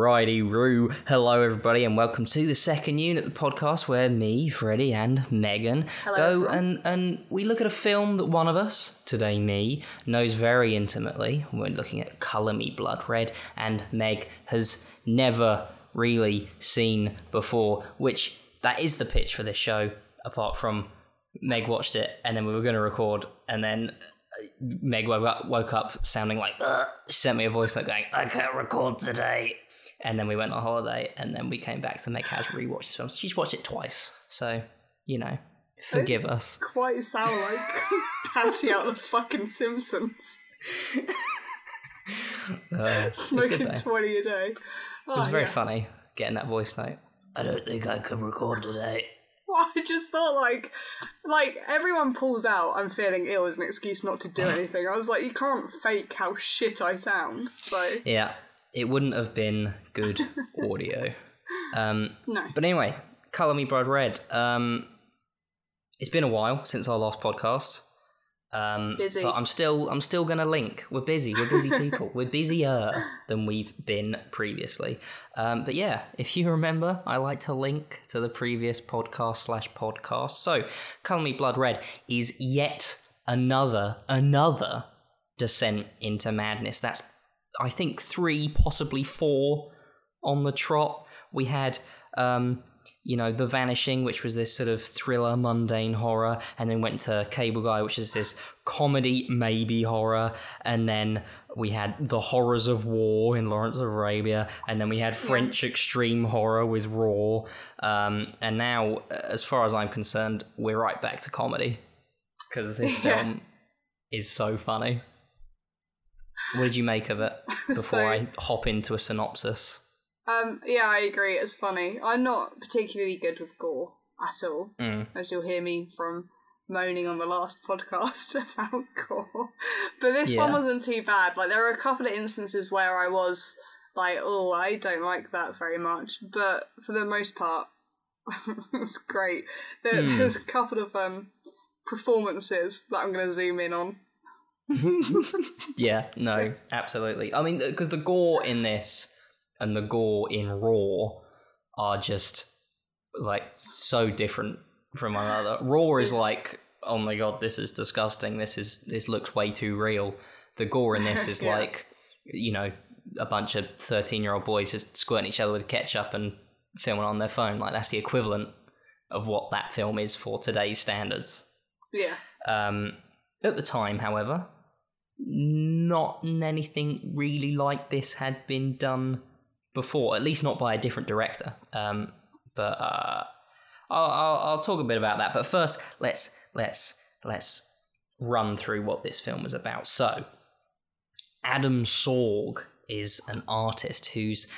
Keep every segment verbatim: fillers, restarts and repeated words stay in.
Alrighty, Roo. Hello, everybody, and welcome to the second unit of the podcast where me, Freddie, and Megan Hello, go everyone. and and we look at a film that one of us, today me, knows very intimately. We're looking at Colour Me Blood Red, and Meg has never really seen before, which that is the pitch for this show, apart from Meg watched it, and then we were going to record, and then Meg woke up, woke up sounding like, ugh. She sent me a voice note going, I can't record today. And then we went on holiday, and then we came back, so Meg has rewatched this film. She's watched it twice, so, you know, forgive Don't us. Quite sound like Patty out of the fucking Simpsons. uh, Smoking twenty a day. Oh, it was very yeah. funny, getting that voice note. I don't think I can record today. I just thought, like, like everyone pulls out I'm feeling ill as an excuse not to do anything. I was like, you can't fake how shit I sound. So yeah, it wouldn't have been good audio. Um, no. But anyway, Colour Me Blood Red. Um, it's been a while since our last podcast. Um, busy. But I'm still, I'm still going to link. We're busy. We're busy people. We're busier than we've been previously. Um, but yeah, if you remember, I like to link to the previous podcast slash podcast. So, Colour Me Blood Red is yet another, another descent into madness. That's, I think, three, possibly four on the trot. We had, um... you know, The Vanishing, which was this sort of thriller, mundane horror, and then went to Cable Guy, which is this comedy, maybe horror, and then we had The Horrors of War in Lawrence of Arabia, and then we had French extreme horror with Raw, um, and now, as far as I'm concerned, we're right back to comedy, because this film is so funny. What did you make of it before I hop into a synopsis? Um, yeah, I agree, it's funny. I'm not particularly good with gore at all, mm. as you'll hear me from moaning on the last podcast about gore. But this yeah. one wasn't too bad. Like, there were a couple of instances where I was like, oh, I don't like that very much. But for the most part, it was great. There, mm. There's a couple of um, performances that I'm going to zoom in on. yeah, no, absolutely. I mean, because the gore in this... and the gore in Raw are just, like, so different from one another. Raw is like, oh my god, this is disgusting, this is this looks way too real. The gore in this is yeah. like, you know, a bunch of thirteen-year-old boys just squirting each other with ketchup and filming on their phone. Like, that's the equivalent of what that film is for today's standards. Yeah. Um, at the time, however, not anything really like this had been done before, at least not by a different director. Um, but uh, I'll, I'll, I'll talk a bit about that. But first, let's let's let's run through what this film is about. So, Adam Sorg is an artist who's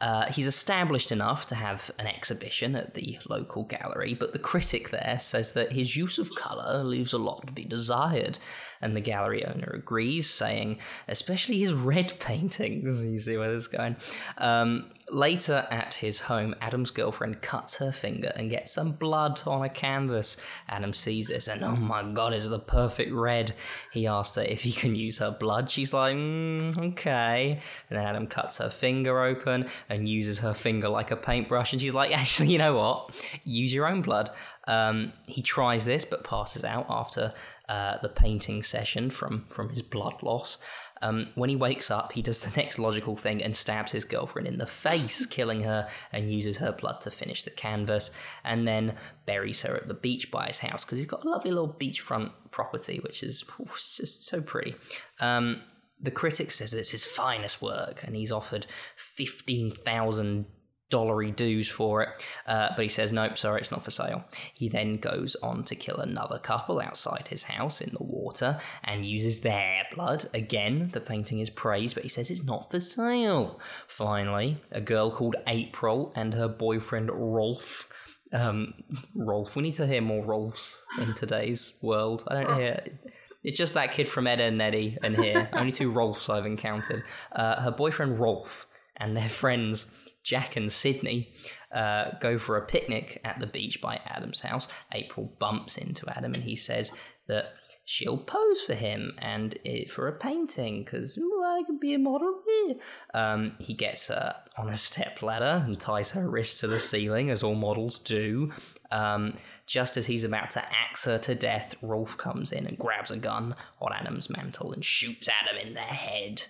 uh, he's established enough to have an exhibition at the local gallery, but the critic there says that his use of colour leaves a lot to be desired, and the gallery owner agrees, saying, especially his red paintings. You see where this is going. Um, later at his home, Adam's girlfriend cuts her finger and gets some blood on a canvas. Adam sees this and, oh my god, it's the perfect red. He asks her if he can use her blood. She's like, mm, okay. And then Adam cuts her finger open and uses her finger like a paintbrush, and she's like, actually, you know what? Use your own blood. Um, he tries this but passes out after uh, the painting session from, from his blood loss. Um, when he wakes up, he does the next logical thing and stabs his girlfriend in the face, killing her, and uses her blood to finish the canvas, and then buries her at the beach by his house, because he's got a lovely little beachfront property, which is oof, just so pretty. Um, the critic says it's his finest work, and he's offered fifteen thousand dollars dollary dues for it, uh, but he says, nope, sorry, it's not for sale. He then goes on to kill another couple outside his house in the water and uses their blood. Again, the painting is praised, but he says it's not for sale. Finally, a girl called April and her boyfriend Rolf. Um, Rolf, we need to hear more Rolfs in today's world. I don't hear... It's just that kid from Ed, Edd n Eddy and here. Only two Rolfs I've encountered. Uh, her boyfriend Rolf and their friends Jack and Sydney uh, go for a picnic at the beach by Adam's house. April bumps into Adam and he says that she'll pose for him and it, for a painting because I could be a model. Um, he gets her on a stepladder and ties her wrists to the ceiling, as all models do. Um, just as he's about to axe her to death, Rolf comes in and grabs a gun on Adam's mantle and shoots Adam in the head.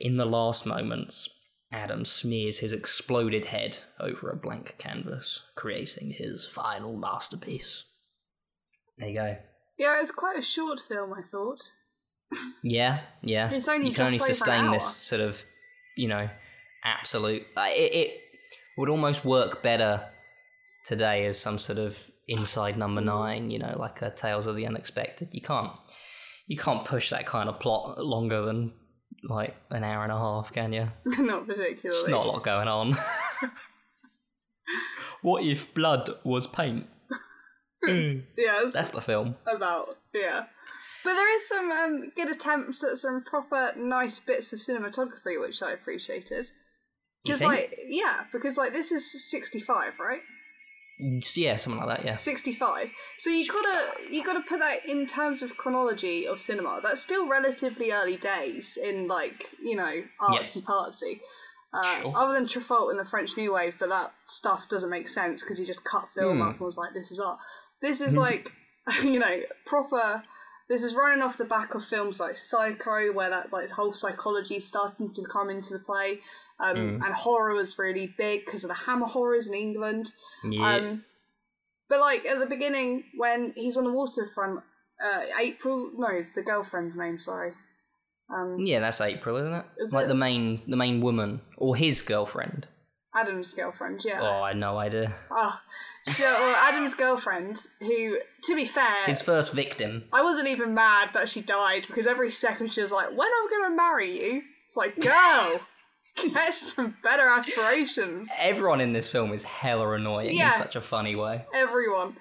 In the last moments, Adam smears his exploded head over a blank canvas, creating his final masterpiece. There you go. Yeah, it's quite a short film, I thought. Yeah, yeah. It's only you can only sustain this sort of, you know, absolute... Uh, it, it would almost work better today as some sort of Inside Number Nine, you know, like a Tales of the Unexpected. You can't, you can't push that kind of plot longer than, like, an hour and a half, can you? Not particularly. There's not a lot going on. What if blood was paint? Mm. Yeah, that's the film. About, yeah. But there is some um, good attempts at some proper nice bits of cinematography, which I appreciated. You think? Like, yeah, because like this is sixty-five, right? Yeah, something like that. Yeah, sixty-five. So you gotta you gotta put that in terms of chronology of cinema. That's still relatively early days in, like, you know, artsy yeah. partsy. Uh, sure. Other than Truffaut and the French New Wave, but that stuff doesn't make sense because he just cut film mm. up and was like, "This is art." This is like, you know, proper. This is running off the back of films like Psycho, where that like whole psychology is starting to come into the play, um, mm. and horror was really big because of the Hammer horrors in England. Yeah. Um, but like at the beginning, when he's on the waterfront, uh, April, no, the girlfriend's name, sorry. Um, yeah, that's April, isn't it? Is like it? the main, the main woman or his girlfriend. Adam's girlfriend, yeah. Oh, I had no idea. Oh. So well, Adam's girlfriend, who, to be fair... His first victim. I wasn't even mad that she died, because every second she was like, when am I going to marry you? It's like, girl, get some better aspirations. Everyone in this film is hella annoying yeah, in such a funny way. Everyone.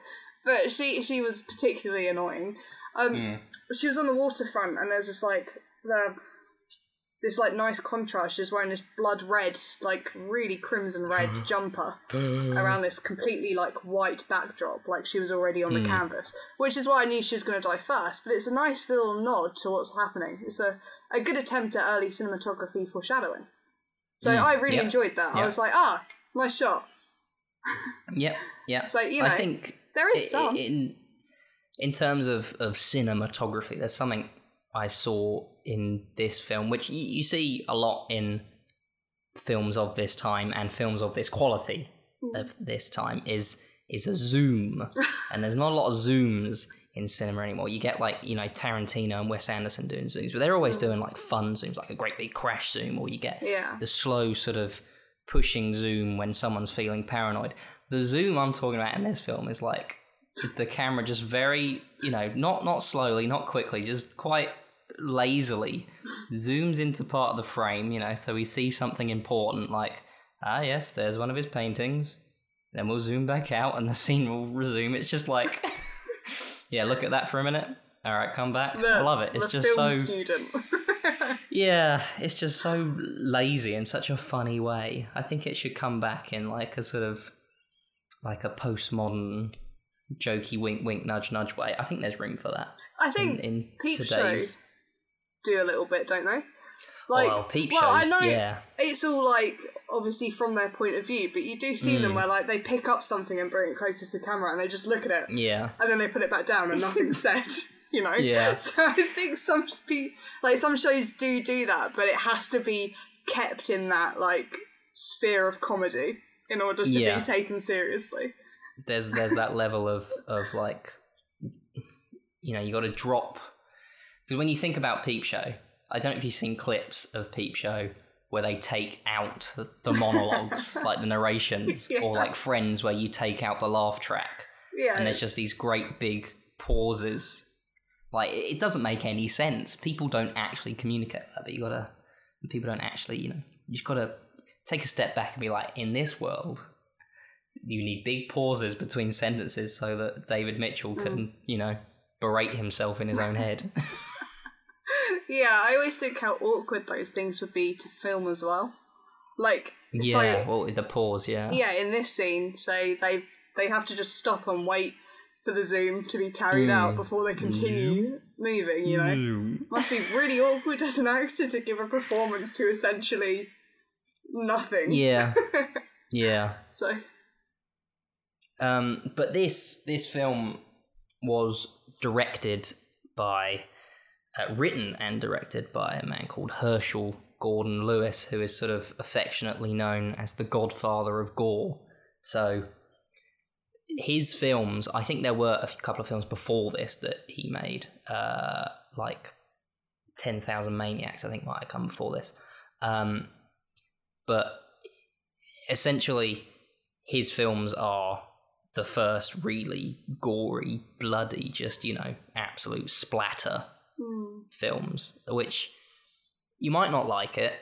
But she, she was particularly annoying. Um, mm. She was on the waterfront, and there's this, like... the. This, like, nice contrast. She's wearing this blood red, like, really crimson red jumper around this completely, like, white backdrop, like she was already on mm. the canvas, which is why I knew she was going to die first, but it's a nice little nod to what's happening. It's a, a good attempt at early cinematography foreshadowing. So mm. I really yep. enjoyed that. Yep. I was like, ah, nice shot. Yep, yep. So, you know, I think there is some. In, in terms of, of cinematography, there's something... I saw in this film, which you, you see a lot in films of this time and films of this quality mm. of this time, is is a zoom. And there's not a lot of zooms in cinema anymore. You get, like, you know, Tarantino and Wes Anderson doing zooms, but they're always mm. doing, like, fun zooms, like a great big crash zoom, or you get yeah. the slow sort of pushing zoom when someone's feeling paranoid. The zoom I'm talking about in this film is, like, the camera just very, you know, not not slowly, not quickly, just quite... lazily zooms into part of the frame, you know, so we see something important, like, ah, yes, there's one of his paintings, then we'll zoom back out and the scene will resume. It's just like, yeah, look at that for a minute, all right, come back. The, I love it. It's just so student. Yeah, it's just so lazy in such a funny way. I think it should come back in, like, a sort of like a postmodern jokey wink wink nudge nudge way. I think there's room for that. I think in, in Peep today's show. Do a little bit, don't they? Like, well, peep shows, well, I know yeah. it's all, like, obviously from their point of view, but you do see mm. them where, like, they pick up something and bring it closer to the camera and they just look at it. Yeah. And then they put it back down and nothing's said, you know? Yeah. So I think some spe- like some shows do do that, but it has to be kept in that, like, sphere of comedy in order to yeah. be taken seriously. There's there's that level of, of, like, you know, you got to drop... Because when you think about Peep Show, I don't know if you've seen clips of Peep Show where they take out the monologues, like the narrations, yeah. or like Friends where you take out the laugh track. Yeah. And there's just these great big pauses. Like, it doesn't make any sense. People don't actually communicate that, but you gotta, people don't actually, you know, you just gotta take a step back and be like, in this world, you need big pauses between sentences so that David Mitchell can, mm. you know, berate himself in his own head. Yeah, I always think how awkward those things would be to film as well. Like, yeah, so, well, the pause, yeah. Yeah, in this scene, so they they have to just stop and wait for the Zoom to be carried mm. out before they continue mm. moving, you know? Mm. Must be really awkward as an actor to give a performance to essentially nothing. Yeah. Yeah. So. Um, but this this film was directed by, uh, written and directed by a man called Herschel Gordon Lewis, who is sort of affectionately known as the Godfather of Gore. So his films, I think there were a couple of films before this that he made, uh, like ten thousand Maniacs, I think might have come before this. Um, but essentially his films are the first really gory, bloody, just, you know, absolute splatter mm. films, which you might not like it,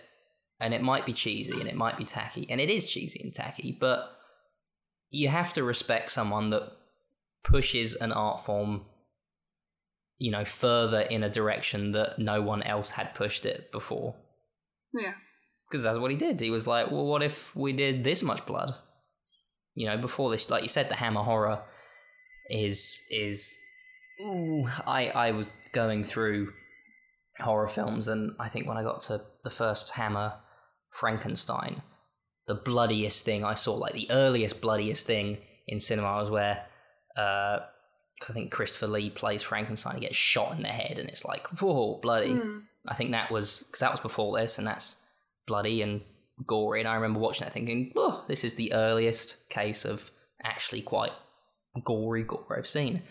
and it might be cheesy, and it might be tacky, and it is cheesy and tacky, but you have to respect someone that pushes an art form, you know, further in a direction that no one else had pushed it before. Yeah. Because that's what he did. He was like, well, what if we did this much blood? You know, before this, like you said, the Hammer horror is is. Ooh, I I was going through horror films, and I think when I got to the first Hammer, Frankenstein, the bloodiest thing I saw, like the earliest bloodiest thing in cinema, was where, uh, cause I think Christopher Lee plays Frankenstein. He gets shot in the head, and it's like, whoa, bloody. Mm. I think that was because that was before this, and that's bloody and gory, and I remember watching that thinking, oh, this is the earliest case of actually quite gory gore I've seen.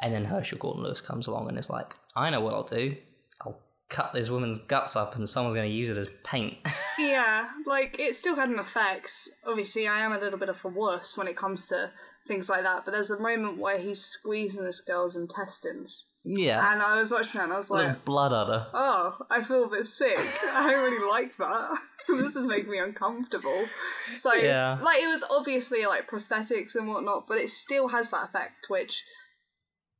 And then Herschel Gordon Lewis comes along and is like, I know what I'll do. I'll cut this woman's guts up and someone's going to use it as paint. Yeah, like, it still had an effect. Obviously, I am a little bit of a wuss when it comes to things like that, but there's a moment where he's squeezing this girl's intestines. Yeah. And I was watching that and I was like... little blood udder. Oh, I feel a bit sick. I don't really like that. This is making me uncomfortable. So, yeah. Like, it was obviously, like, prosthetics and whatnot, but it still has that effect, which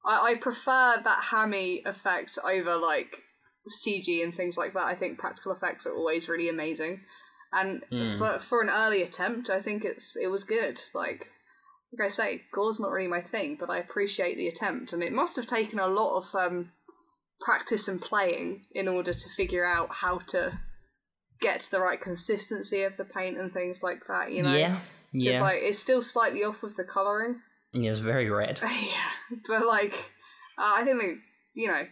I, I prefer that hammy effect over, like, C G and things like that. I think practical effects are always really amazing. And mm. for for an early attempt, I think it's it was good. Like, like I say, gore's not really my thing, but I appreciate the attempt. And it must have taken a lot of um, practice and playing in order to figure out how to... get to the right consistency of the paint and things like that, you know? Yeah, yeah. It's like, it's still slightly off with the colouring. Yeah, it's very red. Yeah, but like, uh, I think they, you know,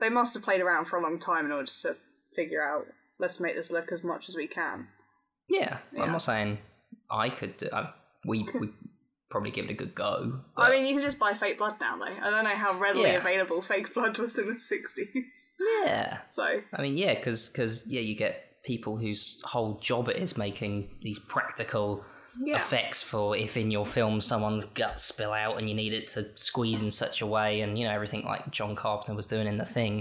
they must have played around for a long time in order to figure out, let's make this look as much as we can. Yeah, yeah. I'm not saying I could do, I, we we probably give it a good go. But... I mean, you can just buy fake blood now, though. I don't know how readily yeah. available fake blood was in the sixties. Yeah. So. I mean, yeah, because, because yeah, you get... people whose whole job it is making these practical yeah. effects for if in your film someone's guts spill out and you need it to squeeze in such a way, and you know, everything like John Carpenter was doing in The Thing.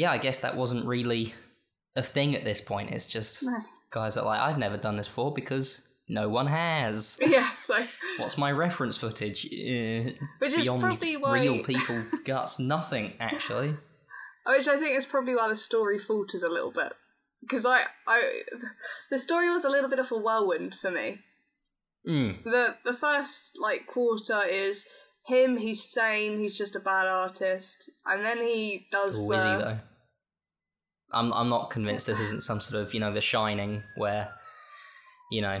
Yeah, I guess that wasn't really a thing at this point. It's just no. guys that are like, I've never done this before because no one has. Yeah, so what's my reference footage? Uh, Which is probably why real people guts nothing actually. Which I think is probably why the story falters a little bit. Because I, I, the story was a little bit of a whirlwind for me. Mm. The the first, like, quarter is him, he's sane, he's just a bad artist, and then he does Ooh, the... Is he, though? I'm, I'm not convinced this isn't some sort of, you know, The Shining, where, you know,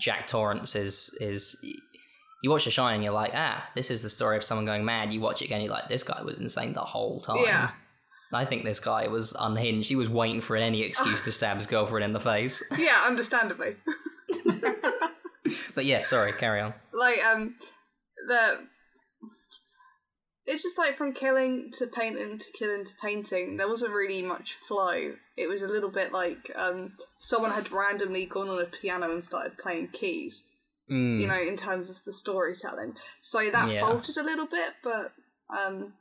Jack Torrance is... is you watch The Shining, you're like, ah, this is the story of someone going mad. You watch it again, you're like, this guy was insane the whole time. Yeah. I think this guy was unhinged. He was waiting for any excuse to stab his girlfriend in the face. Yeah, understandably. But yeah, sorry, carry on. Like, um, the... It's just like from killing to painting to killing to painting, there wasn't really much flow. It was a little bit like um, someone had randomly gone on a piano and started playing keys, mm. you know, in terms of the storytelling. So that yeah. faltered a little bit, but... um.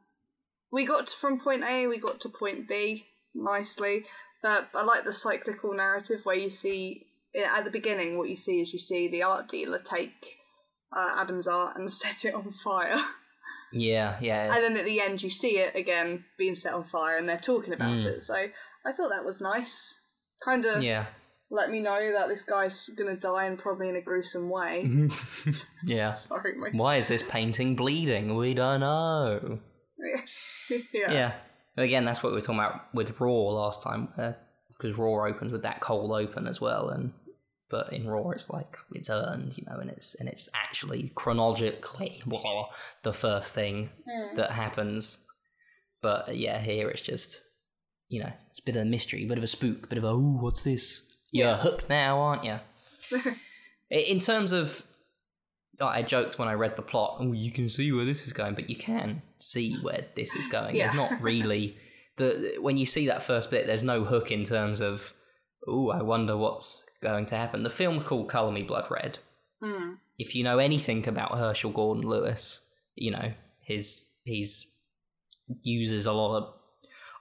We got from point A, we got to point B nicely. Uh, I like the cyclical narrative where you see, at the beginning, what you see is you see the art dealer take uh, Adam's art and set it on fire. Yeah, yeah. And then at the end, you see it again being set on fire and they're talking about mm. it. So I thought that was nice. Kind of yeah. let me know that this guy's going to die, and probably in a gruesome way. Yeah. Sorry, my... Why is this painting bleeding? We don't know. Yeah. Yeah. But again, that's what we were talking about with Raw last time, because uh, Raw opens with that cold open as well, and but in Raw it's like it's earned, you know, and it's and it's actually chronologically blah, the first thing mm. that happens. But yeah, here it's just, you know, it's a bit of a mystery, a bit of a spook, a bit of a, ooh, what's this? You're yeah. hooked now, aren't you? In terms of, oh, I joked when I read the plot, oh, you can see where this is going, but you can see where this is going. Yeah. There's not really, the when you see that first bit, there's no hook in terms of, ooh, I wonder what's going to happen. The film called Colour Me Blood Red. Mm. If you know anything about Herschel Gordon Lewis, you know, his, he's... uses a lot of,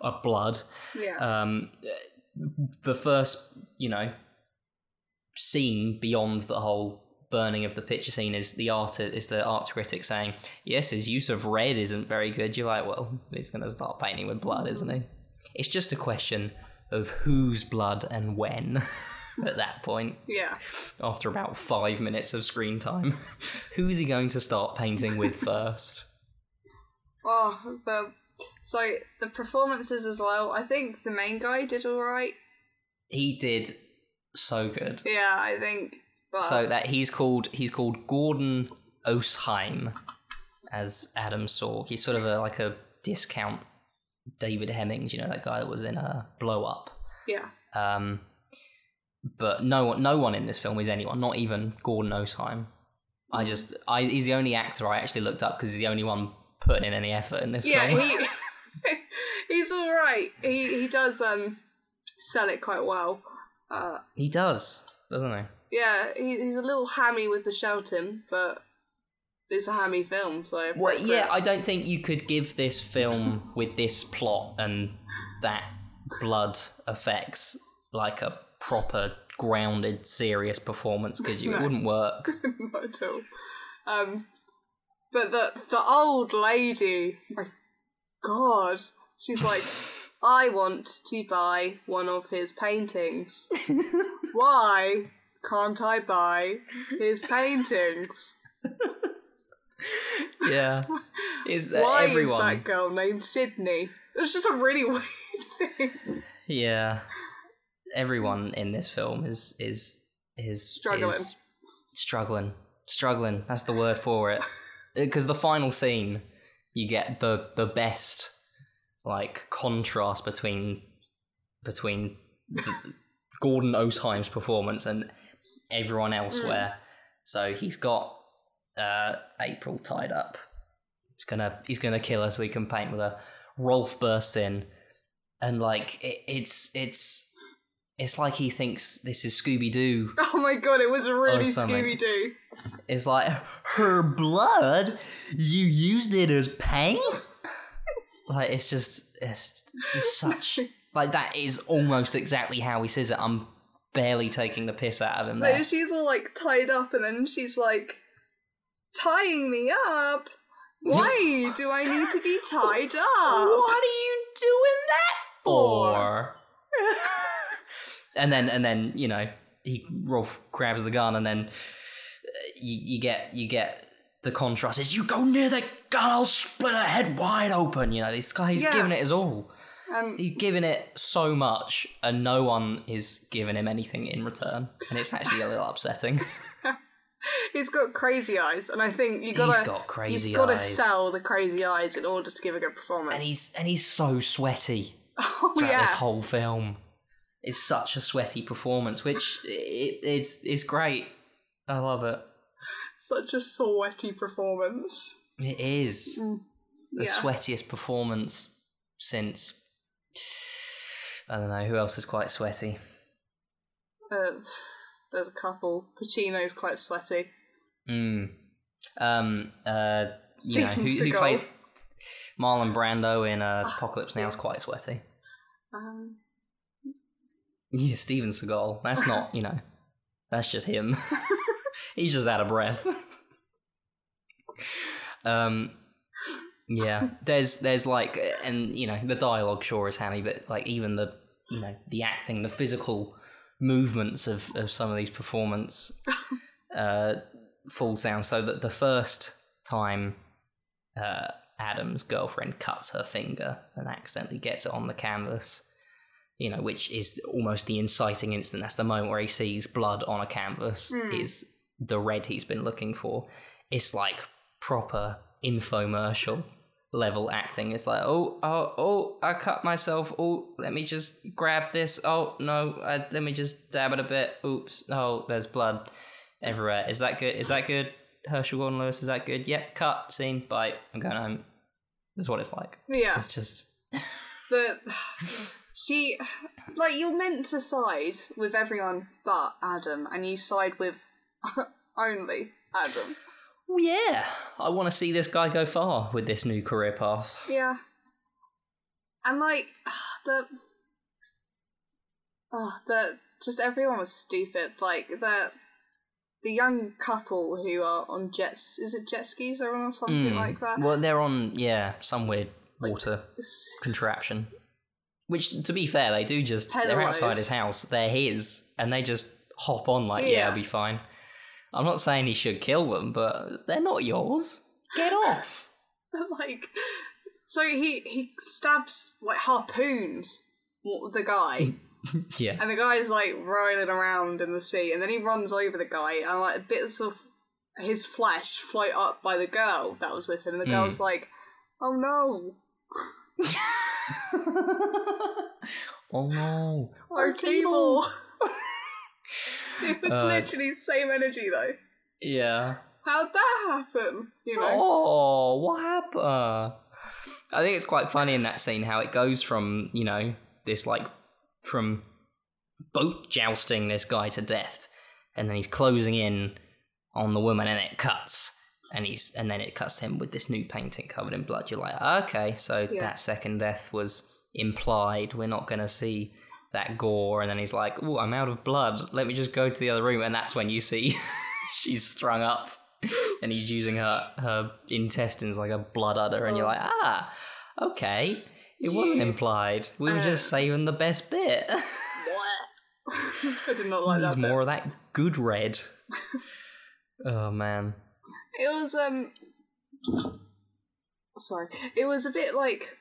of blood. Yeah. Um, the first, you know, scene beyond the whole burning of the picture scene is the art is the art critic saying, yes, his use of red isn't very good. You're like, well, he's going to start painting with blood, isn't he? It's just a question of whose blood and when at that point. Yeah. After about five minutes of screen time, who's he going to start painting with first? Oh, the so the performances as well. I think the main guy did all right. He did so good. Yeah, I think. But... So that he's called he's called Gordon Oas-Heim as Adam Sork. He's sort of a like a discount David Hemmings, you know, that guy that was in a Blow Up. Yeah. Um, but no one no one in this film is anyone. Not even Gordon Oas-Heim. I just I he's the only actor I actually looked up because he's the only one putting in any effort in this yeah, film. Yeah, he, he's all right. He he does um sell it quite well. Uh, he does, doesn't he? Yeah, he, he's a little hammy with the shouting, but it's a hammy film, so... Well, yeah, I don't think you could give this film with this plot and that blood effects like a proper, grounded, serious performance, because no. it wouldn't work. Not at all. Um... But the the old lady, my God, she's like, I want to buy one of his paintings. Why can't I buy his paintings? Yeah. Is that Why everyone? Is that girl named Sydney? It's just a really weird thing. Yeah. Everyone in this film is is is struggling. Is struggling. Struggling. That's the word for it. Because the final scene, you get the, the best, like, contrast between between Gordon Oas-Heim's performance and everyone elsewhere. Mm. So he's got uh, April tied up. He's gonna he's gonna kill her so he can paint with her. Rolf bursts in, and like it, it's it's it's like he thinks this is Scooby-Doo. Oh my God! It was really Scooby-Doo. It's like, her blood? You used it as paint? Like, it's just, it's just such, like, that is almost exactly how he says it. I'm barely taking the piss out of him there. Like, she's all, like, tied up, and then she's like, tying me up? Why do I need to be tied up? What are you doing that for? and then, and then, you know, he, Rolf grabs the gun, and then... You, you get you get the contrast. It's, you go near the gun, I'll split her head wide open. You know, this guy, he's yeah. giving it his all. Um, he's giving it so much, and no one is giving him anything in return. And it's actually a little upsetting. He's got crazy eyes, and I think you gotta he's got crazy you've got to sell the crazy eyes in order to give a good performance. And he's and he's so sweaty oh, throughout yeah. this whole film. It's such a sweaty performance, which it, it's it's great. I love it. Such a sweaty performance. It is. Mm, yeah. The sweatiest performance since... I don't know, who else is quite sweaty? Uh, there's a couple. Pacino's quite sweaty. Mm. Um, uh, you know, who, who played Marlon Brando in uh, Apocalypse Now is quite sweaty. Um. Yeah, Steven Seagal. That's not, you know, that's just him. He's just out of breath. um, yeah, there's there's like, and you know, the dialogue sure is hammy, but like even the you know the acting, the physical movements of, of some of these performance uh, falls down, so that the first time uh, Adam's girlfriend cuts her finger and accidentally gets it on the canvas, you know, which is almost the inciting incident. That's the moment where he sees blood on a canvas, mm. is the red he's been looking for. It's like proper infomercial level acting. It's like, oh, oh, oh, I cut myself. Oh, let me just grab this. Oh, no, I, let me just dab it a bit. Oops. Oh, there's blood everywhere. Is that good? Is that good? Herschel Gordon Lewis, is that good? Yep, cut, scene, bye. I'm going home. That's what it's like. Yeah. It's just... But she... Like, you're meant to side with everyone but Adam, and you side with only Adam. Well, yeah. I want to see this guy go far with this new career path. Yeah. And, like, the... Oh, the... Just everyone was stupid. Like, the... The young couple who are on jets, is it jet skis they're on or something mm. like that? Well, they're on, yeah, some weird water like, contraption. Which, to be fair, they do just, Hello. They're outside his house, they're his, and they just hop on like, yeah, yeah, it'll be fine. I'm not saying he should kill them, but they're not yours. Get off! Like, so he, he stabs, like, harpoons the guy. Yeah. And the guy's like rolling around in the sea, and then he runs over the guy, and like bits of his flesh float up by the girl that was with him, and the mm. girl's like, oh no. Oh no. Our, Our table. table. It was uh, literally the same energy though. Yeah. How'd that happen? You know? Oh, what happened? I think it's quite funny in that scene how it goes from, you know, this like from boat jousting this guy to death, and then he's closing in on the woman, and it cuts, and he's and then it cuts him with this new painting covered in blood. You're like, okay, so yeah, that second death was implied, we're not gonna see that gore. And then he's like, oh, I'm out of blood, let me just go to the other room. And that's when you see she's strung up and he's using her her intestines like a blood udder. Oh. And you're like, ah, okay, it wasn't you, implied. We were uh, just saving the best bit. What? I did not like that. There's more of that good red. Oh, man. It was, um... Sorry. It was a bit like...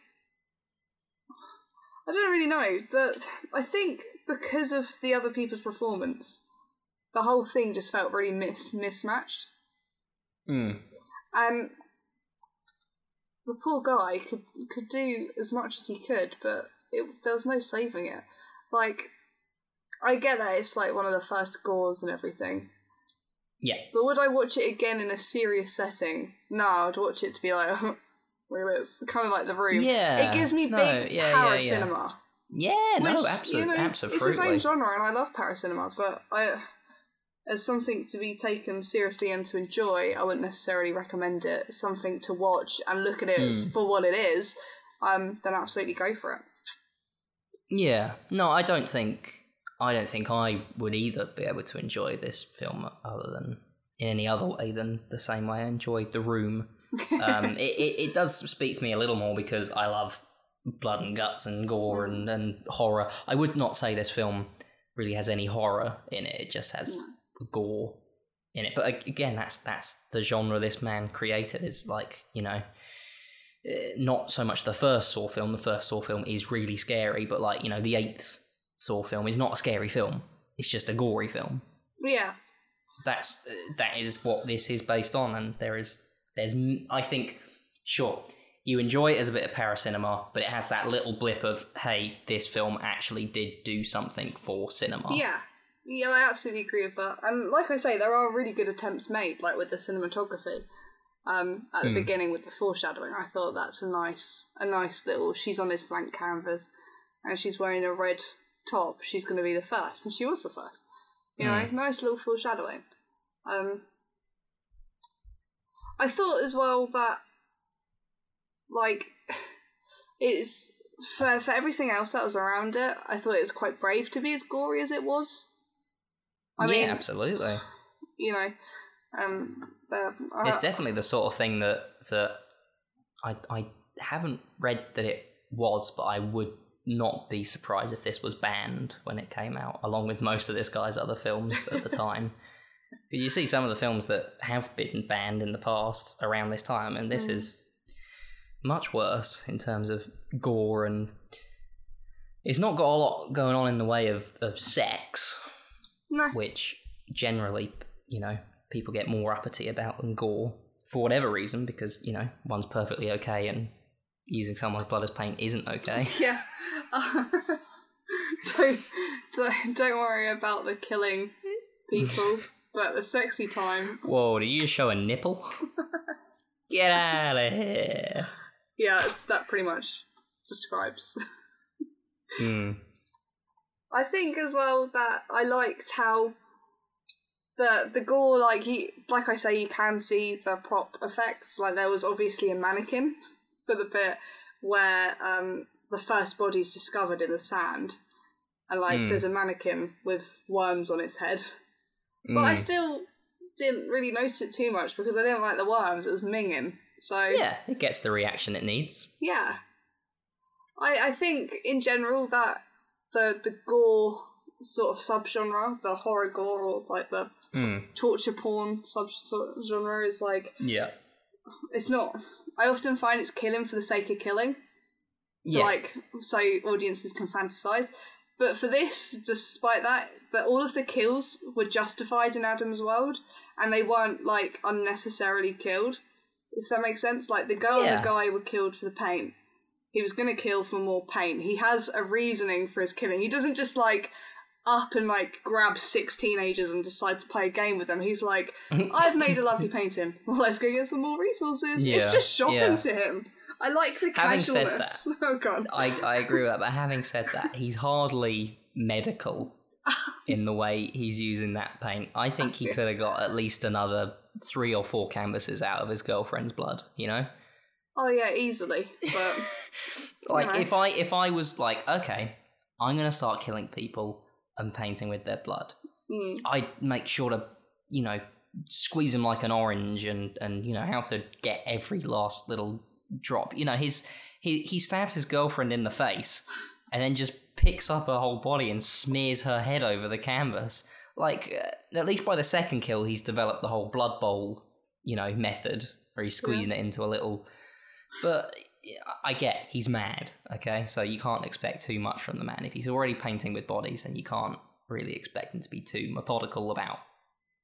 I don't really know. The... I think because of the other people's performance, the whole thing just felt really mis- mismatched. Hmm. Um... The poor guy could could do as much as he could, but it, there was no saving it. Like, I get that it's like one of the first gores and everything. Yeah. But would I watch it again in a serious setting? No, I'd watch it to be like, oh, it's kind of like The Room. Yeah. It gives me no, big yeah, power yeah, yeah. cinema. Yeah, which, no, absolutely. You know, absolutely. It's the same genre, and I love power cinema, but I, as something to be taken seriously and to enjoy, I wouldn't necessarily recommend it. Something to watch and look at it mm. for what it is, um, then absolutely go for it. Yeah. No, I don't think I don't think I would either be able to enjoy this film other than in any other way than the same way I enjoyed The Room. Um, it, it, it does speak to me a little more because I love blood and guts and gore and, and horror. I would not say this film really has any horror in it. It just has... No. gore in it, but again, that's that's the genre this man created. Is like, you know, not so much the first Saw film. The first Saw film is really scary, but like, you know, the eighth Saw film is not a scary film. It's just a gory film. Yeah, that's that is what this is based on, and there is there's I think sure you enjoy it as a bit of paracinema, but it has that little blip of, hey, this film actually did do something for cinema. Yeah. Yeah, I absolutely agree with that. And like I say, there are really good attempts made, like with the cinematography. Um, at the mm. beginning with the foreshadowing, I thought that's a nice, a nice little. She's on this blank canvas, and she's wearing a red top. She's going to be the first, and she was the first. You mm. know, nice little foreshadowing. Um, I thought as well that, like, it's for for everything else that was around it. I thought it was quite brave to be as gory as it was. I mean, yeah, absolutely. You know, um, uh, it's definitely the sort of thing that that I I haven't read that it was, but I would not be surprised if this was banned when it came out, along with most of this guy's other films at the time. Because you see some of the films that have been banned in the past around this time, and this mm. is much worse in terms of gore, and it's not got a lot going on in the way of, of sex, no. which generally, you know, people get more uppity about than gore, for whatever reason, because, you know, one's perfectly okay and using someone's blood as paint isn't okay. Yeah. Uh, don't, don't don't worry about the killing people, but the sexy time. Whoa, do you show a nipple? Get out of here. Yeah, it's, that pretty much describes. Hmm. I think as well that I liked how the the gore, like you, like I say, you can see the prop effects. Like there was obviously a mannequin for the bit where um, the first body's discovered in the sand, and like mm. there's a mannequin with worms on its head. Mm. But I still didn't really notice it too much because I didn't like the worms. It was minging. So yeah, it gets the reaction it needs. Yeah, I I think in general that the the gore sort of subgenre, the horror gore, or like the mm. torture porn subgenre, is like yeah, it's not. I often find it's killing for the sake of killing. So, yeah. like, so audiences can fantasize. But for this, despite that, that all of the kills were justified in Adam's world, and they weren't, like, unnecessarily killed, if that makes sense. Like, the girl yeah. and the guy were killed for the paint. He was going to kill for more paint. He has a reasoning for his killing. He doesn't just, like, up and, like, grab six teenagers and decide to play a game with them. He's like, I've made a lovely painting. Well, let's go get some more resources. Yeah. It's just shopping yeah. to him. I like the having casualness. Said that, oh, God. I, I agree with that, but having said that, he's hardly medical in the way he's using that paint. I think he could have got at least another three or four canvases out of his girlfriend's blood, you know? Oh, yeah, easily. But like, know. if I if I was like, okay, I'm going to start killing people and painting with their blood, mm. I'd make sure to, you know, squeeze them like an orange and, and you know, how to get every last little drop. You know, his he, he stabs his girlfriend in the face and then just picks up her whole body and smears her head over the canvas. Like, at least by the second kill, he's developed the whole Blood Bowl, you know, method where he's squeezing yeah. it into a little... But I get he's mad, okay? So you can't expect too much from the man. If he's already painting with bodies, then you can't really expect him to be too methodical about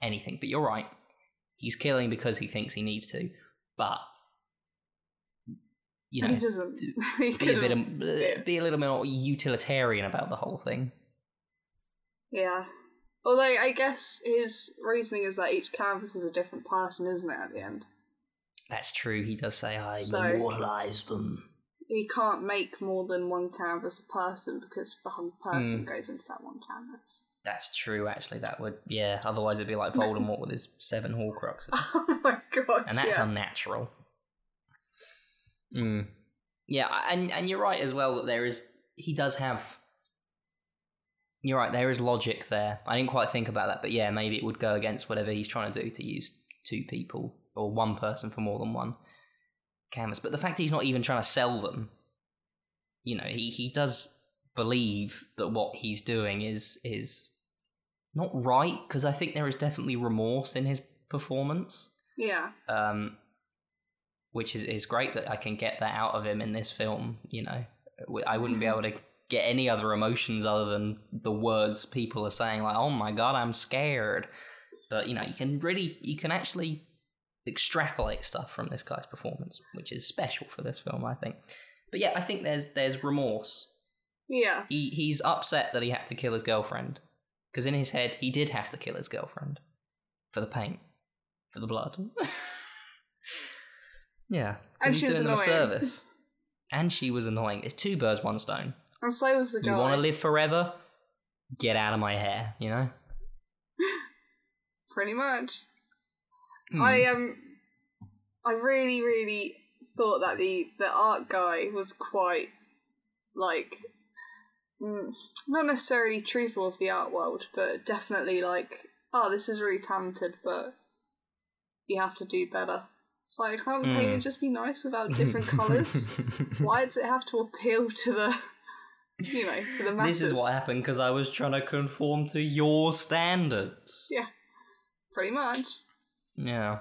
anything. But you're right. He's killing because he thinks he needs to, but... You know, he doesn't. He be, a bit of, be a little bit more utilitarian about the whole thing. Yeah. Although I guess his reasoning is that each canvas is a different person, isn't it, at the end? That's true. He does say, I so immortalise them. He can't make more than one canvas a person because the whole person mm. goes into that one canvas. That's true, actually. That would, yeah. Otherwise it'd be like Voldemort with his seven Horcruxes. Oh my God, and that's yeah. unnatural. Mm. Yeah, and, and you're right as well that there is, he does have, you're right, there is logic there. I didn't quite think about that, but yeah, maybe it would go against whatever he's trying to do to use two people or one person for more than one canvas. But the fact that he's not even trying to sell them, you know, he, he does believe that what he's doing is, is not right, because I think there is definitely remorse in his performance. Yeah. Um... Which is, is great that I can get that out of him in this film, you know. I wouldn't be able to get any other emotions other than the words people are saying, like, oh my God, I'm scared. But, you know, you can really, you can actually extrapolate stuff from this guy's performance, which is special for this film, I think. But yeah, I think there's there's remorse. Yeah. He He's upset that he had to kill his girlfriend, because in his head, he did have to kill his girlfriend for the paint, for the blood. Yeah, and he's she was doing them annoying. A service. And she was annoying. It's two birds, one stone. And so was the guy. You want to live forever? Get out of my hair, you know? Pretty much. Mm. I um, I really, really thought that the, the art guy was quite, like, mm, not necessarily truthful of the art world, but definitely like, oh, this is really talented, but you have to do better. It's like, can't mm. painting just be nice without different colours? Why does it have to appeal to the you know, to the masses. This is what happened because I was trying to conform to your standards. Yeah, pretty much. Yeah.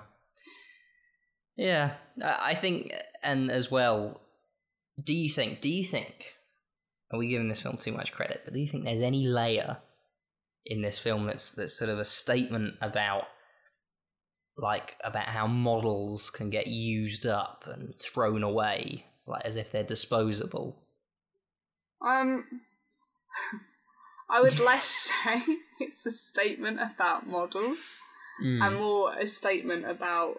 Yeah, I think, and as well, do you think, do you think, are we giving this film too much credit, but do you think there's any layer in this film that's that's sort of a statement about, like, about how models can get used up and thrown away, like, as if they're disposable? Um, I would less say it's a statement about models, mm. and more a statement about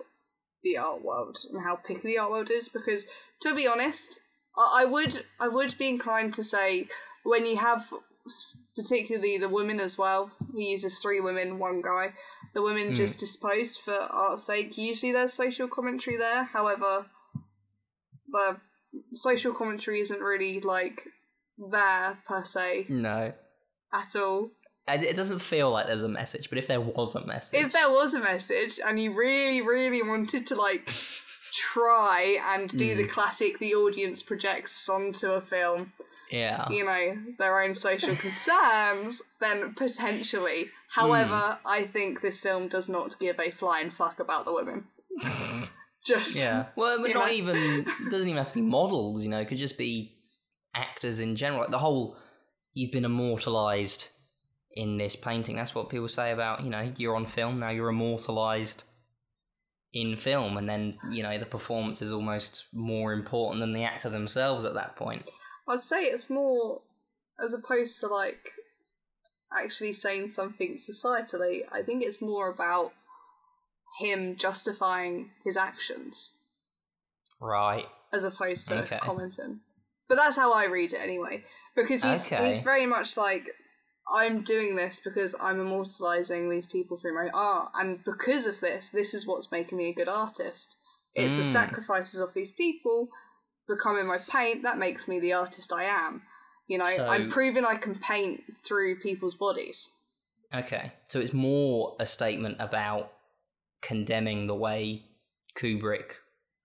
the art world and how picky the art world is, because to be honest, I would I would be inclined to say, when you have particularly the women as well, he uses three women, one guy, the women mm. just disposed for art's sake, usually there's social commentary there. However, the social commentary isn't really, like, there per se. No. At all. It doesn't feel like there's a message, but if there was a message... If there was a message, and you really, really wanted to, like, try and do mm. the classic the audience projects onto a film, yeah, you know, their own social concerns, then potentially. However, mm. I think this film does not give a flying fuck about the women. Just... Yeah. Well, but not know. even... It doesn't even have to be models, you know. It could just be actors in general. Like, the whole, you've been immortalised... in this painting. That's what people say about, you know, you're on film now, you're immortalized in film, and then, you know, the performance is almost more important than the actor themselves at that point. I'd say it's more, as opposed to, like, actually saying something societally, I think it's more about him justifying his actions. Right. As opposed to okay. commenting. But that's how I read it anyway, because he's okay. he's very much like, I'm doing this because I'm immortalising these people through my art, and because of this, this is what's making me a good artist. It's mm. the sacrifices of these people becoming my paint that makes me the artist I am. You know, so, I'm proving I can paint through people's bodies. Okay, so it's more a statement about condemning the way Kubrick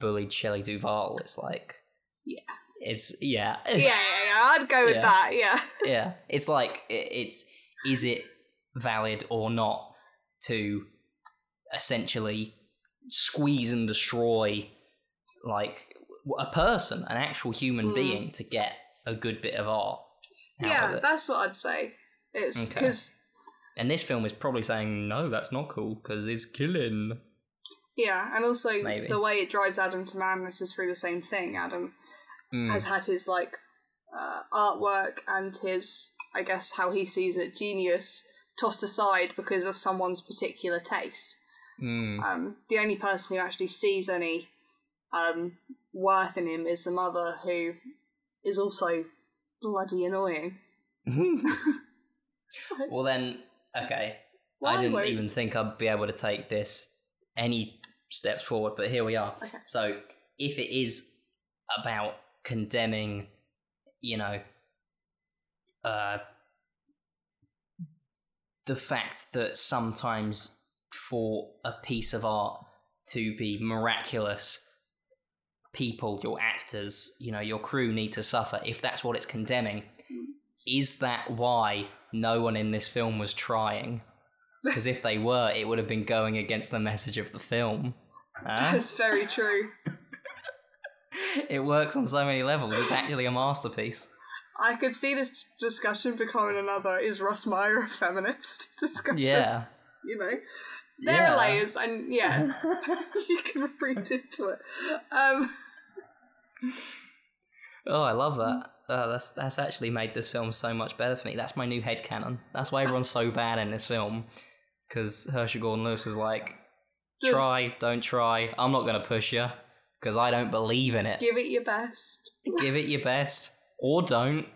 bullied Shelley Duvall. It's like... Yeah. It's yeah. yeah, yeah, yeah. I'd go with yeah. that. Yeah, yeah. It's like it, it's is it valid or not to essentially squeeze and destroy, like, a person, an actual human mm. being, to get a good bit of art? Yeah, of that's what I'd say. It's because, okay. and this film is probably saying no, that's not cool because it's killing. Yeah, and also Maybe. the way it drives Adam to madness is through the same thing. Adam Mm. has had his, like, uh, artwork and his, I guess, how he sees it, genius tossed aside because of someone's particular taste. Mm. Um, the only person who actually sees any um, worth in him is the mother, who is also bloody annoying. So, well then, okay. I didn't won't... even think I'd be able to take this any steps forward, but here we are. Okay. So if it is about condemning, you know, uh, the fact that sometimes for a piece of art to be miraculous, people, your actors, you know, your crew need to suffer. If that's what it's condemning, is that why no one in this film was trying? Because if they were, it would have been going against the message of the film. Huh? That's very true. It works on so many levels. It's actually a masterpiece. I could see this discussion becoming another "Is Ross Meyer a feminist?" discussion. Yeah. You know? There yeah. are layers, and yeah. You can read into it. Um... Oh, I love that. Oh, that's that's actually made this film so much better for me. That's my new headcanon. That's why everyone's so bad in this film. Because Herschel Gordon Lewis is like, try, Just... don't try, I'm not going to push you. Because I don't believe in it. Give it your best. Give it your best. Or don't.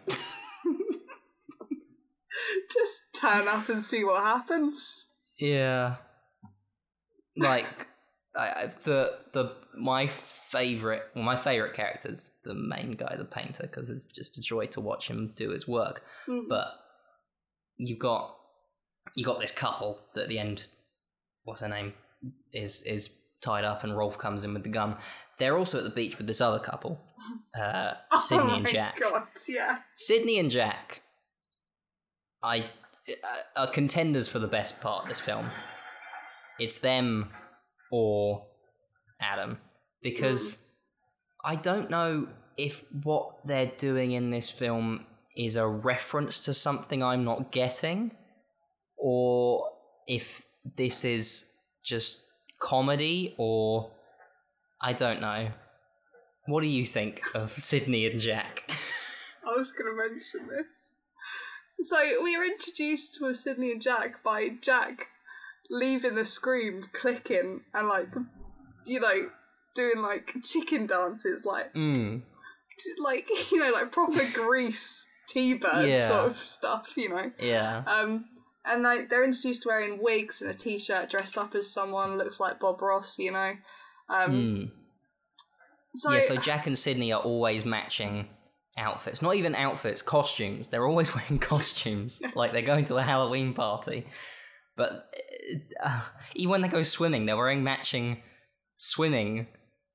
Just turn up and see what happens. Yeah. Like, I, the the my favourite, well, my favourite character's the main guy, the painter, because it's just a joy to watch him do his work. Mm-hmm. But you've got, you've got this couple that at the end, what's her name, is is tied up and Rolf comes in with the gun. They're also at the beach with this other couple, uh, oh Sydney and Jack. Oh my god, yeah. Sydney and Jack I, uh, are contenders for the best part of this film. It's them or Adam, because mm. I don't know if what they're doing in this film is a reference to something I'm not getting, or if this is just comedy, or I don't know. What do you think of Sydney and Jack? I was going to mention this. So we were introduced to Sydney and Jack by Jack leaving the screen, clicking, and like, you know, doing like chicken dances, like, mm. like you know, like proper Grease T-bird yeah. sort of stuff, you know. Yeah. Um. And like they're introduced wearing wigs and a t-shirt, dressed up as someone, looks like Bob Ross, you know. Um, mm. So yeah, so Jack and Sydney are always matching outfits. Not even outfits, costumes. They're always wearing costumes, like they're going to a Halloween party. But uh, even when they go swimming, they're wearing matching swimming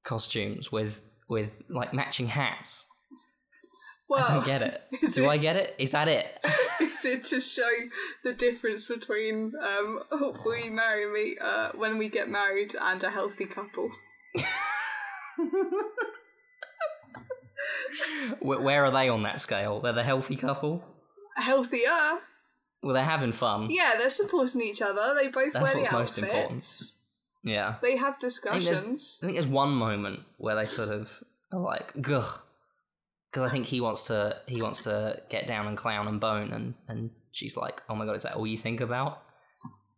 costumes with with like matching hats. Well, I don't get it. Do it, I get it? Is that it? Is it to show the difference between um, oh, will you marry me uh, when we get married and a healthy couple? Where are they on that scale? They're the healthy couple? Healthier. Well, they're having fun. Yeah, they're supporting each other. They both That's wear the outfits. That's what's most important. Yeah. They have discussions. I think there's, I think there's one moment where they sort of are like, gugh. Because I think he wants to he wants to get down and clown and bone, and, and she's like, oh my god, is that all you think about?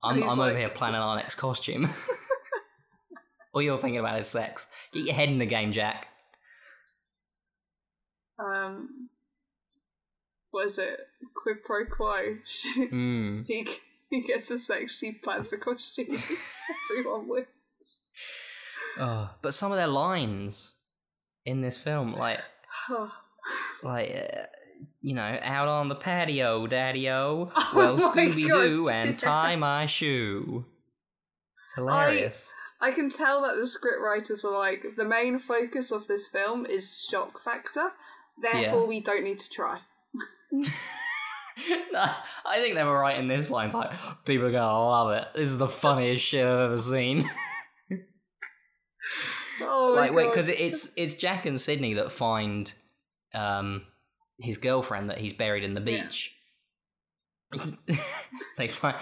I'm I'm like... over here planning our next costume. All you're thinking about is sex. Get your head in the game, Jack. Um, what is it? Quid pro quo. She, mm. he, he gets the sex, she plans the costumes. Everyone wins. Oh, but some of their lines in this film, like... Like, uh, you know, out on the patio, daddy-o. Oh well, Scooby-Doo God, and yeah. tie my shoe. It's hilarious. I, I can tell that the scriptwriters are like, the main focus of this film is shock factor, therefore yeah. we don't need to try. No, I think they were right in this line. It's like, people are going to love it. This is the funniest shit I've ever seen. Oh like wait, because it's it's Jack and Sydney that find um, his girlfriend that he's buried in the beach. Yeah. they find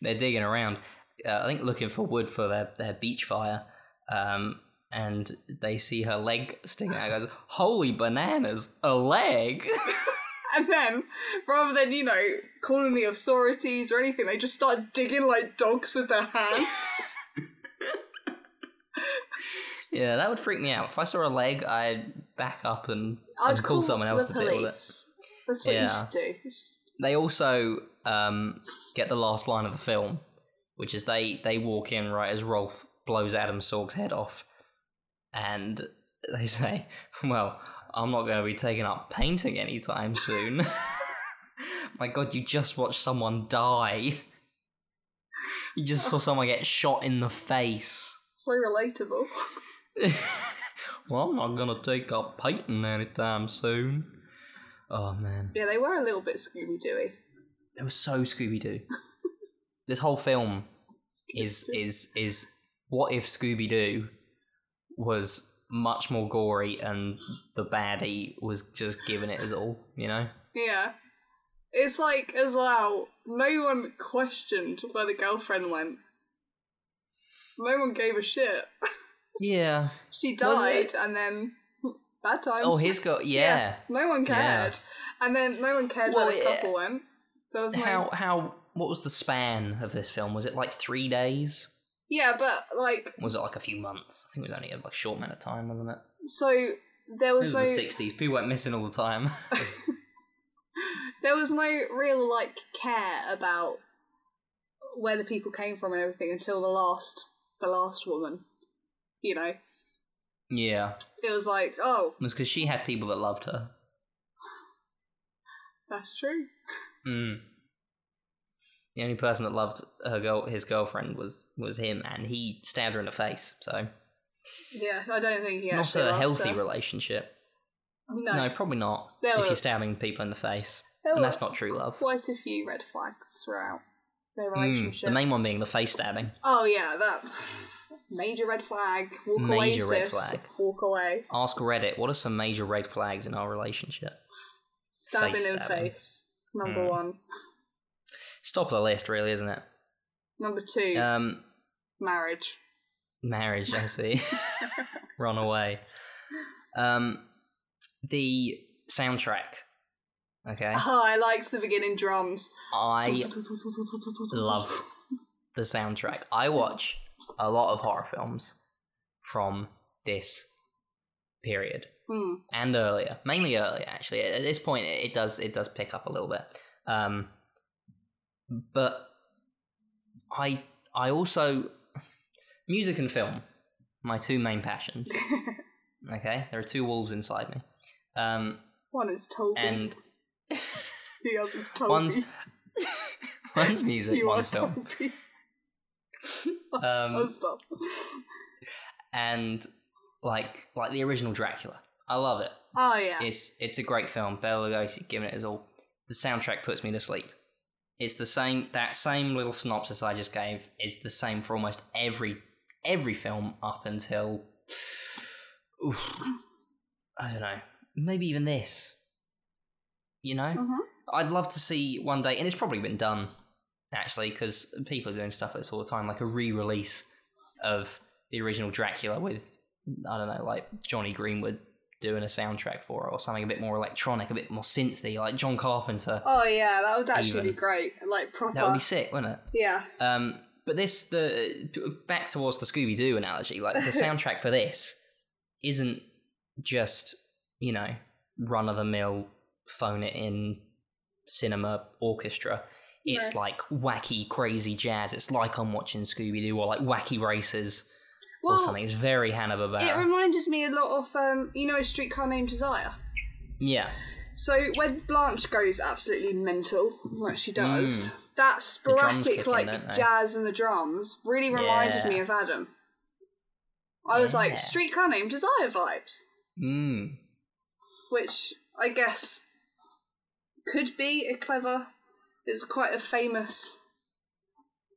they're digging around, uh, I think, looking for wood for their, their beach fire, um, and they see her leg sticking out. Goes, holy bananas, a leg! And then, rather than you know calling the authorities or anything, they just start digging like dogs with their hands. Yeah, that would freak me out. If I saw a leg, I'd back up and, I'd and call, call someone else to deal with it. That's what yeah. you should do. They also um, get the last line of the film, which is they, they walk in right as Rolf blows Adam Sorg's head off. And they say, well, I'm not going to be taking up painting anytime soon. My God, you just watched someone die. You just saw someone get shot in the face. So relatable. Well, I'm not gonna take up painting anytime soon. Oh man. Yeah, they were a little bit Scooby-Doo-y. They were so Scooby-Doo. This whole film is is is what if Scooby-Doo was much more gory and the baddie was just giving it his all, you know? Yeah. It's like as well, no one questioned where the girlfriend went. No one gave a shit. Yeah. She died, and then bad times. Oh, his girl. Yeah. yeah. No one cared, yeah. and then no one cared well, where the couple it, went. There was no... How? How? What was the span of this film? Was it like three days? Yeah, but like. Was it like a few months? I think it was only a like, short amount of time, wasn't it? So there was. It was no... the sixties. People went missing all the time. There was no real like care about where the people came from and everything until the last, the last woman. You know, yeah, it was like, oh, it was because she had people that loved her. That's true. Mm. The only person that loved her girl, his girlfriend was, was him, and he stabbed her in the face, so... Yeah, I don't think he actually Not a healthy her. relationship. No. No, probably not, there if were, you're stabbing people in the face. And that's not true love. Quite a few red flags throughout their relationship. Mm, the main one being the face stabbing. Oh, yeah, that... Major red flag. Walk major away, Major red sis. flag. Walk away. Ask Reddit, what are some major red flags in our relationship? Stabbing face in stabbing. face. Number mm. one. It's top of the list, really, isn't it? Number two. Um, marriage. Marriage, I see. Run away. Um, the soundtrack. Okay. Oh, I liked the beginning drums. I loved the soundtrack. I watch a lot of horror films from this period mm. and earlier, mainly earlier. Actually, at this point, it does it does pick up a little bit. Um, but I I also music and film, my two main passions. Okay, there are two wolves inside me. Um, one is Toby, and the other is Toby. One's one's music, you one's film. Toby. um, oh, stop. And like like the original Dracula, I love it. Oh yeah, it's it's a great film. Bela Lugosi giving it his all. The soundtrack puts me to sleep. It's the same that same little synopsis I just gave is the same for almost every every film up until oof, I don't know, maybe even this. You know, mm-hmm. I'd love to see one day, and it's probably been done. Actually, because people are doing stuff like this all the time, like a re-release of the original Dracula with, I don't know, like Johnny Greenwood doing a soundtrack for it or something a bit more electronic, a bit more synthy, like John Carpenter. Oh yeah, that would actually even. be great. Like proper. That would be sick, wouldn't it? Yeah. Um, but this, the back towards the Scooby-Doo analogy, like the soundtrack for this isn't just, you know, run-of-the-mill, phone-it-in cinema orchestra. It's no. like wacky, crazy jazz. It's like I'm watching Scooby-Doo or like Wacky Races well, or something. It's very Hanna-Barbera. It reminded me a lot of, um, you know, A Streetcar Named Desire? Yeah. So when Blanche goes absolutely mental, like she does, mm. that sporadic kicking, like jazz and the drums really reminded yeah. me of Adam. I yeah. was like, Streetcar Named Desire vibes. Mm. Which I guess could be a clever... It's quite a famous,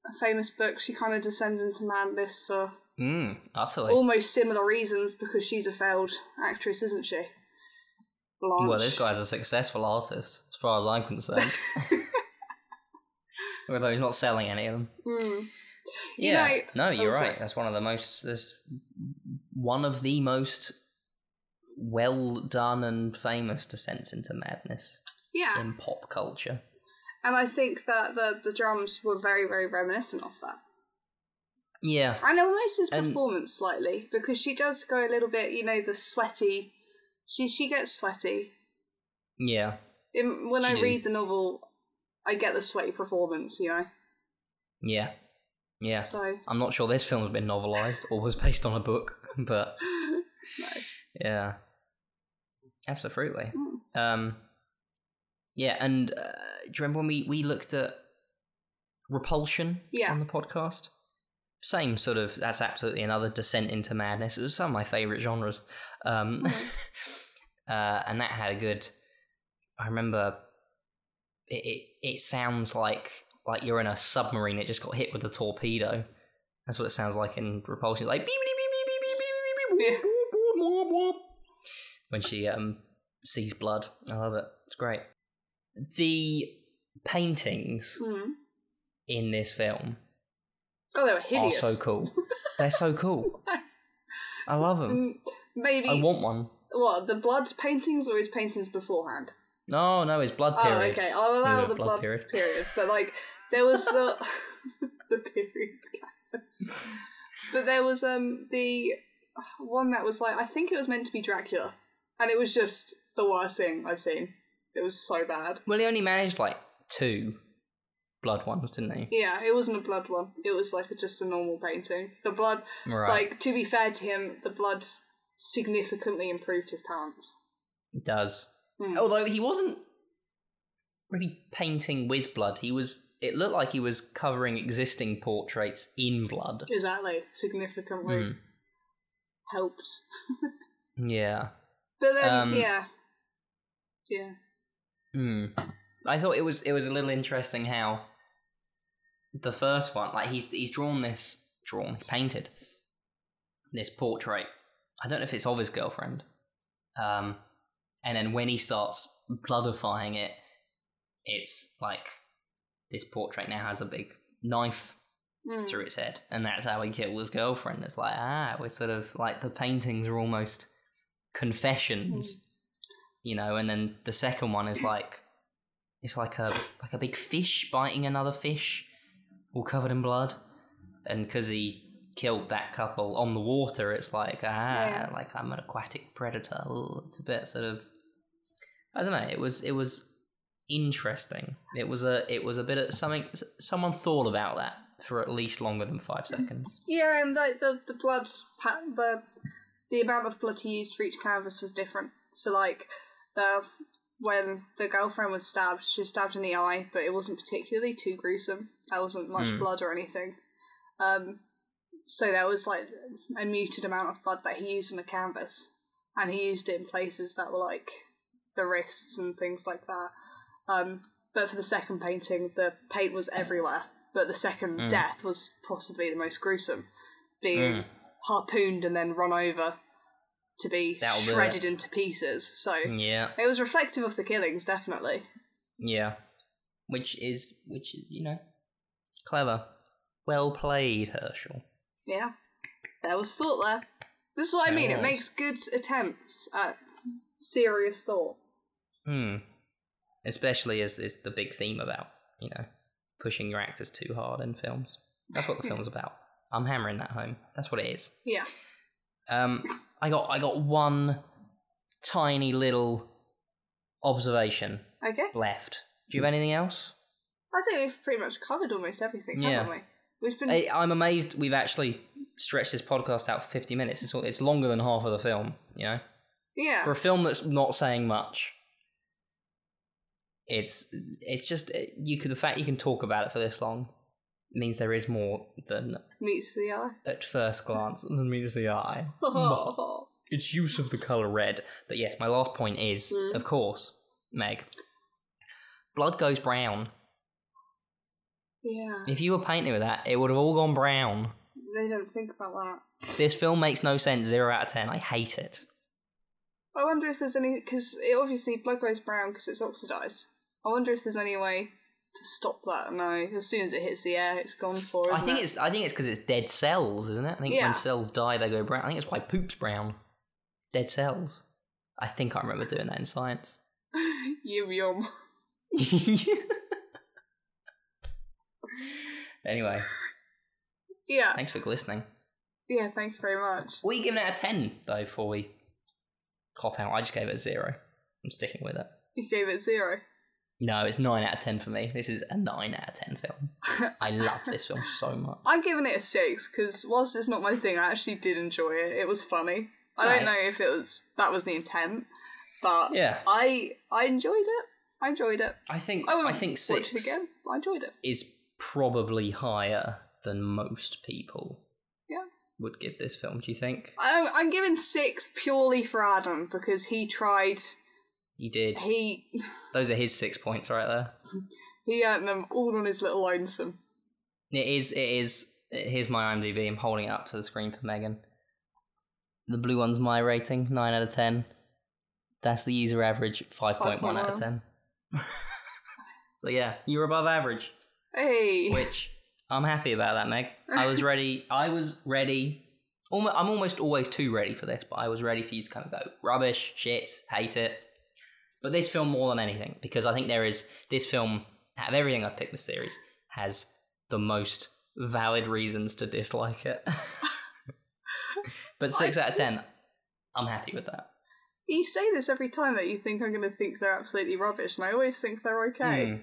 a famous book. She kind of descends into madness for mm, utterly. almost similar reasons because she's a failed actress, isn't she? Blanche. Well, this guy's a successful artist, as far as I'm concerned. Although he's not selling any of them. Mm. Yeah, you know, no, you're also, right. That's one of the most, this, one of the most well done and famous descents into madness. Yeah. In pop culture. And I think that the, the drums were very, very reminiscent of that. Yeah. And almost his and performance slightly, because she does go a little bit, you know, the sweaty. She she gets sweaty. Yeah. In, when I do. read the novel, I get the sweaty performance, you know? Yeah. Yeah. So I'm not sure this film has been novelised or was based on a book, but... No. Yeah. Absolutely. Mm. Um... Yeah, and uh, do you remember when we, we looked at Repulsion yeah. on the podcast? Same sort of, that's absolutely another descent into madness. It was some of my favourite genres. Um, mm-hmm. uh, and that had a good, I remember it, it, it sounds like like you're in a submarine that just got hit with a torpedo. That's what it sounds like in Repulsion. Like, beep, beep, beep, beep, beep, beep, beep, beep, beep, beep, when she um, sees blood. I love it. It's great. The paintings mm. in this film oh, they were hideous. are so cool. They're so cool. I love them. Maybe I want one. What, the blood paintings or his paintings beforehand? No, no, his blood period. Oh, okay, I'll allow the blood, blood period. period. But, like, there was the... the period canvas. But there was um the one that was, like, I think it was meant to be Dracula. And it was just the worst thing I've seen. It was so bad. Well, he only managed, like, two blood ones, didn't he? Yeah, it wasn't a blood one. It was, like, a, just a normal painting. The blood, right. like, to be fair to him, the blood significantly improved his talents. It does. Mm. Although he wasn't really painting with blood. He was it looked like he was covering existing portraits in blood. Exactly. Significantly mm. helps. Yeah. But then, um, yeah. Yeah. Mm. I thought it was it was a little interesting how the first one, like he's he's drawn this, drawn, painted this portrait. I don't know if it's of his girlfriend. Um, and then when he starts bloodifying it, it's like this portrait now has a big knife mm. through its head, and that's how he killed his girlfriend. It's like, ah, we're sort of like the paintings are almost confessions, mm. you know. And then the second one is like it's like a like a big fish biting another fish, all covered in blood, and because he killed that couple on the water, it's like, ah, yeah. like I'm an aquatic predator. Ooh, it's a bit sort of, I don't know. It was it was. Interesting. It was a it was a bit of something. Someone thought about that for at least longer than five seconds. Yeah, and like the the blood's the the amount of blood he used for each canvas was different. So like the when the girlfriend was stabbed, she was stabbed in the eye, but it wasn't particularly too gruesome. There wasn't much mm. blood or anything. Um, so there was like a muted amount of blood that he used on the canvas, and he used it in places that were like the wrists and things like that. Um, but for the second painting, the paint was everywhere, but the second mm. death was possibly the most gruesome, being mm. harpooned and then run over to be That'll shredded be into pieces. So yeah. It was reflective of the killings, definitely. Yeah, which is, which is you know, clever. Well played, Herschel. Yeah, there was thought there. This is what there I mean, was. It makes good attempts at serious thought. Hmm. Especially as is the big theme about, you know, pushing your actors too hard in films. That's what the film's about. I'm hammering that home. That's what it is. Yeah. Um, I got I got one tiny little observation okay. left. Do you have anything else? I think we've pretty much covered almost everything, yeah. haven't we? We've been... I, I'm amazed we've actually stretched this podcast out for fifty minutes. It's, it's longer than half of the film, you know? Yeah. For a film that's not saying much. It's it's just you could the fact you can talk about it for this long means there is more than meets the eye at first glance than meets the eye. Oh. Its use of the colour red. But yes, my last point is, mm. of course, Meg, blood goes brown. Yeah. If you were painting with that, it would have all gone brown. They don't think about that. This film makes no sense. Zero out of ten. I hate it. I wonder if there's any because it obviously blood goes brown because it's oxidised. I wonder if there's any way to stop that. No, as soon as it hits the air, it's gone for. Isn't I think it? it's. I think it's because it's dead cells, isn't it? I think yeah. when cells die, they go brown. I think it's why poop's brown. Dead cells. I think I remember doing that in science. Yum yum. Anyway. Yeah. Thanks for listening. Yeah, thanks very much. What are you giving it out of ten though? Before we cop out, I just gave it a zero. I'm sticking with it. You gave it zero? No, it's nine out of ten for me. This is a nine out of ten film. I love this film so much. I'm giving it a six because whilst it's not my thing, I actually did enjoy it. It was funny. I right. don't know if it was that was the intent, but yeah. I I enjoyed it. I enjoyed it. I think I, I think six it again. I enjoyed it. Is probably higher than most people would give this film, do you think? I'm, I'm giving six purely for Adam, because he tried... He did. He... Those are his six points right there. He earned them all on his little lonesome. It is, it is... Here's my IMDb, I'm holding it up to the screen for Megan. The blue one's my rating, nine out of ten. That's the user average, five point one out of ten. So yeah, you're above average. Hey! Which... I'm happy about that, Meg. I was ready. I was ready. Almost, I'm almost always too ready for this, but I was ready for you to kind of go, rubbish, shit, hate it. But this film more than anything, because I think there is, this film, out of everything I've picked this series, has the most valid reasons to dislike it. But six I, out of ten, I'm happy with that. You say this every time that you think I'm going to think they're absolutely rubbish, and I always think they're okay. Mm.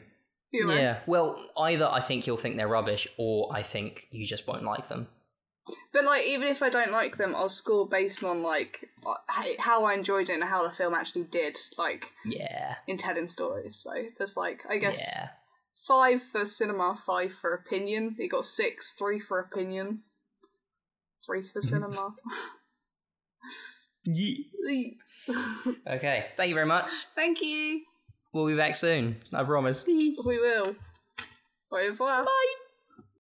You know? Yeah, well, either I think you'll think they're rubbish, or I think you just won't like them. But, like, even if I don't like them, I'll score based on, like, how I enjoyed it and how the film actually did, like, yeah. in telling stories. So, there's, like, I guess yeah. five for cinema, five for opinion. It got six, three for opinion, three for cinema. Yeah. Okay, thank you very much. Thank you. We'll be back soon, I promise. We will. Au revoir. Bye.